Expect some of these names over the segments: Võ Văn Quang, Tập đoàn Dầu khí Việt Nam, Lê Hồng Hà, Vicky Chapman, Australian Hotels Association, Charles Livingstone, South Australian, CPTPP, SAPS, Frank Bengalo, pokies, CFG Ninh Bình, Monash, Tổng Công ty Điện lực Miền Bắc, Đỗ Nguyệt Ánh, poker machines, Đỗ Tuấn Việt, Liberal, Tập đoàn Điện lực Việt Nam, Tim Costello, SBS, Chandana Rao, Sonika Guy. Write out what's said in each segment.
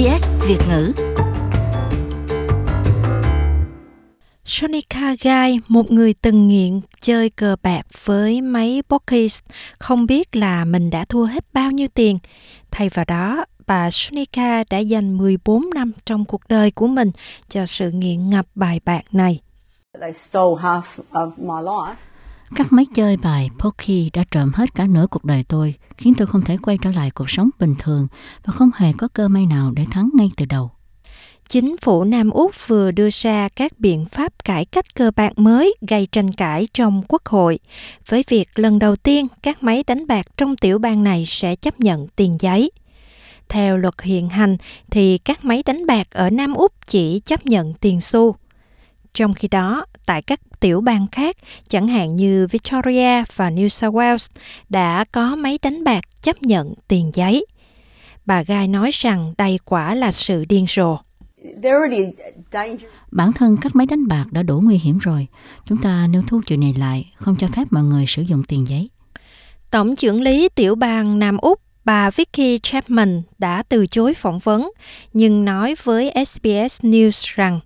SBS Việt ngữ. Sonika Guy, một người từng nghiện chơi cờ bạc với máy poker, không biết là mình đã thua hết bao nhiêu tiền. Thay vào đó, bà Sonika đã dành 14 năm trong cuộc đời của mình cho sự nghiện ngập bài bạc này. Các máy chơi bài poker đã trộm hết cả nửa cuộc đời tôi, khiến tôi không thể quay trở lại cuộc sống bình thường và không hề có cơ may nào để thắng ngay từ đầu. Chính phủ Nam Úc vừa đưa ra các biện pháp cải cách cờ bạc mới gây tranh cãi trong Quốc hội, với việc lần đầu tiên các máy đánh bạc trong tiểu bang này sẽ chấp nhận tiền giấy. Theo luật hiện hành thì các máy đánh bạc ở Nam Úc chỉ chấp nhận tiền xu. Trong khi đó, tại các tiểu bang khác, chẳng hạn như Victoria và New South Wales, đã có máy đánh bạc chấp nhận tiền giấy. Bà Guy nói rằng đây quả là sự điên rồ. Bản thân các máy đánh bạc đã đủ nguy hiểm rồi. Chúng ta nên thu chuyện này lại, không cho phép mọi người sử dụng tiền giấy. Tổng trưởng lý tiểu bang Nam Úc, bà Vicky Chapman đã từ chối phỏng vấn, nhưng nói với SBS News rằng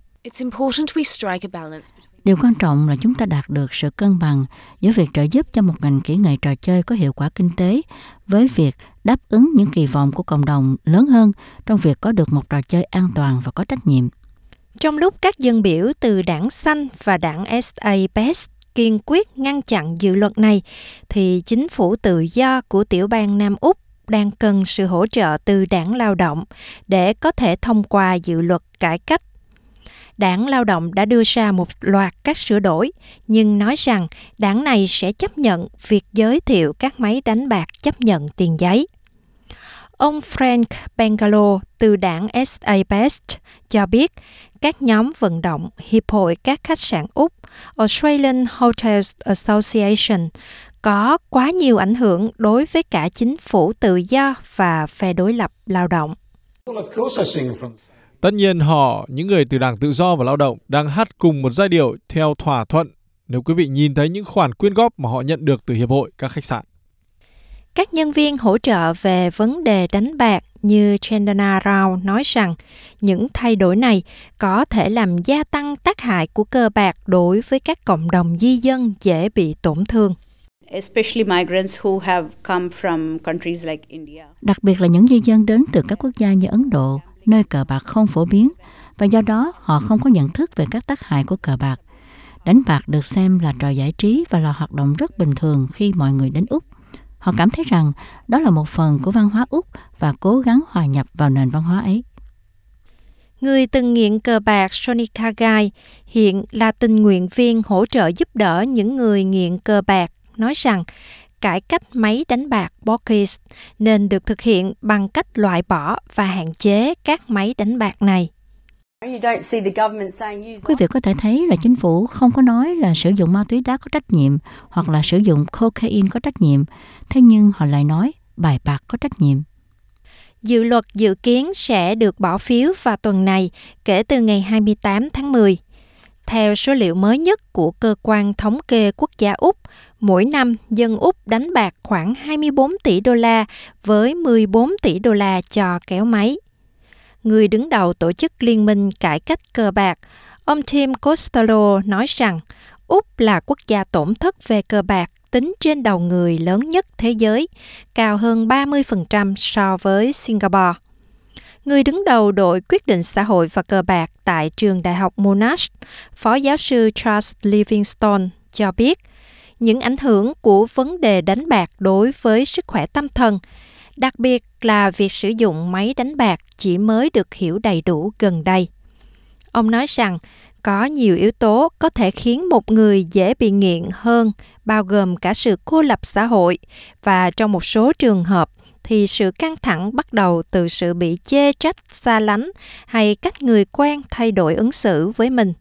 điều quan trọng là chúng ta đạt được sự cân bằng giữa việc trợ giúp cho một ngành kỹ nghệ trò chơi có hiệu quả kinh tế với việc đáp ứng những kỳ vọng của cộng đồng lớn hơn trong việc có được một trò chơi an toàn và có trách nhiệm. Trong lúc các dân biểu từ đảng Xanh và đảng SAPS kiên quyết ngăn chặn dự luật này, thì chính phủ tự do của tiểu bang Nam Úc đang cần sự hỗ trợ từ đảng Lao động để có thể thông qua dự luật cải cách. Đảng Lao động đã đưa ra một loạt các sửa đổi, nhưng nói rằng đảng này sẽ chấp nhận việc giới thiệu các máy đánh bạc chấp nhận tiền giấy. Ông Frank Bengalo từ đảng SAPS cho biết các nhóm vận động Hiệp hội các khách sạn Úc, Australian Hotels Association, có quá nhiều ảnh hưởng đối với cả chính phủ tự do và phe đối lập lao động. Tất nhiên họ, những người từ Đảng Tự do và Lao động, đang hát cùng một giai điệu theo thỏa thuận nếu quý vị nhìn thấy những khoản quyên góp mà họ nhận được từ Hiệp hội các khách sạn. Các nhân viên hỗ trợ về vấn đề đánh bạc như Chandana Rao nói rằng những thay đổi này có thể làm gia tăng tác hại của cờ bạc đối với các cộng đồng di dân dễ bị tổn thương. Đặc biệt là những di dân đến từ các quốc gia như Ấn Độ, nơi cờ bạc không phổ biến, và do đó họ không có nhận thức về các tác hại của cờ bạc. Đánh bạc được xem là trò giải trí và là hoạt động rất bình thường khi mọi người đến Úc. Họ cảm thấy rằng đó là một phần của văn hóa Úc và cố gắng hòa nhập vào nền văn hóa ấy. Người từng nghiện cờ bạc Sonika Guy hiện là tình nguyện viên hỗ trợ giúp đỡ những người nghiện cờ bạc, nói rằng cải cách máy đánh bạc pokies nên được thực hiện bằng cách loại bỏ và hạn chế các máy đánh bạc này. Quý vị có thể thấy là chính phủ không có nói là sử dụng ma túy đá có trách nhiệm hoặc là sử dụng cocaine có trách nhiệm, thế nhưng họ lại nói bài bạc có trách nhiệm. Dự luật dự kiến sẽ được bỏ phiếu vào tuần này kể từ ngày 28 tháng 10. Theo số liệu mới nhất của Cơ quan Thống kê Quốc gia Úc, mỗi năm dân Úc đánh bạc khoảng 24 tỷ đô la với 14 tỷ đô la cho kéo máy. Người đứng đầu tổ chức Liên minh Cải cách Cờ bạc, ông Tim Costello nói rằng Úc là quốc gia tổn thất về cờ bạc tính trên đầu người lớn nhất thế giới, cao hơn 30% so với Singapore. Người đứng đầu đội quyết định xã hội và cờ bạc tại trường đại học Monash, Phó giáo sư Charles Livingstone cho biết những ảnh hưởng của vấn đề đánh bạc đối với sức khỏe tâm thần, đặc biệt là việc sử dụng máy đánh bạc chỉ mới được hiểu đầy đủ gần đây. Ông nói rằng có nhiều yếu tố có thể khiến một người dễ bị nghiện hơn, bao gồm cả sự cô lập xã hội và trong một số trường hợp thì sự căng thẳng bắt đầu từ sự bị chê trách, xa lánh hay cách người quen thay đổi ứng xử với mình.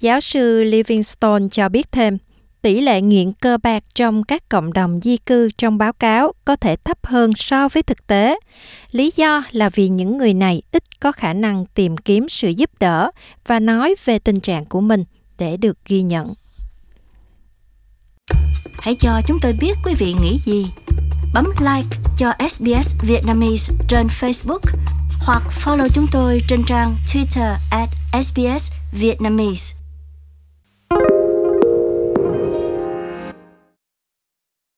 Giáo sư Livingstone cho biết thêm, tỷ lệ nghiện cờ bạc trong các cộng đồng di cư trong báo cáo có thể thấp hơn so với thực tế. Lý do là vì những người này ít có khả năng tìm kiếm sự giúp đỡ và nói về tình trạng của mình để được ghi nhận. Hãy cho chúng tôi biết quý vị nghĩ gì. Bấm like cho SBS Vietnamese trên Facebook hoặc follow chúng tôi trên trang Twitter @SBS Vietnamese.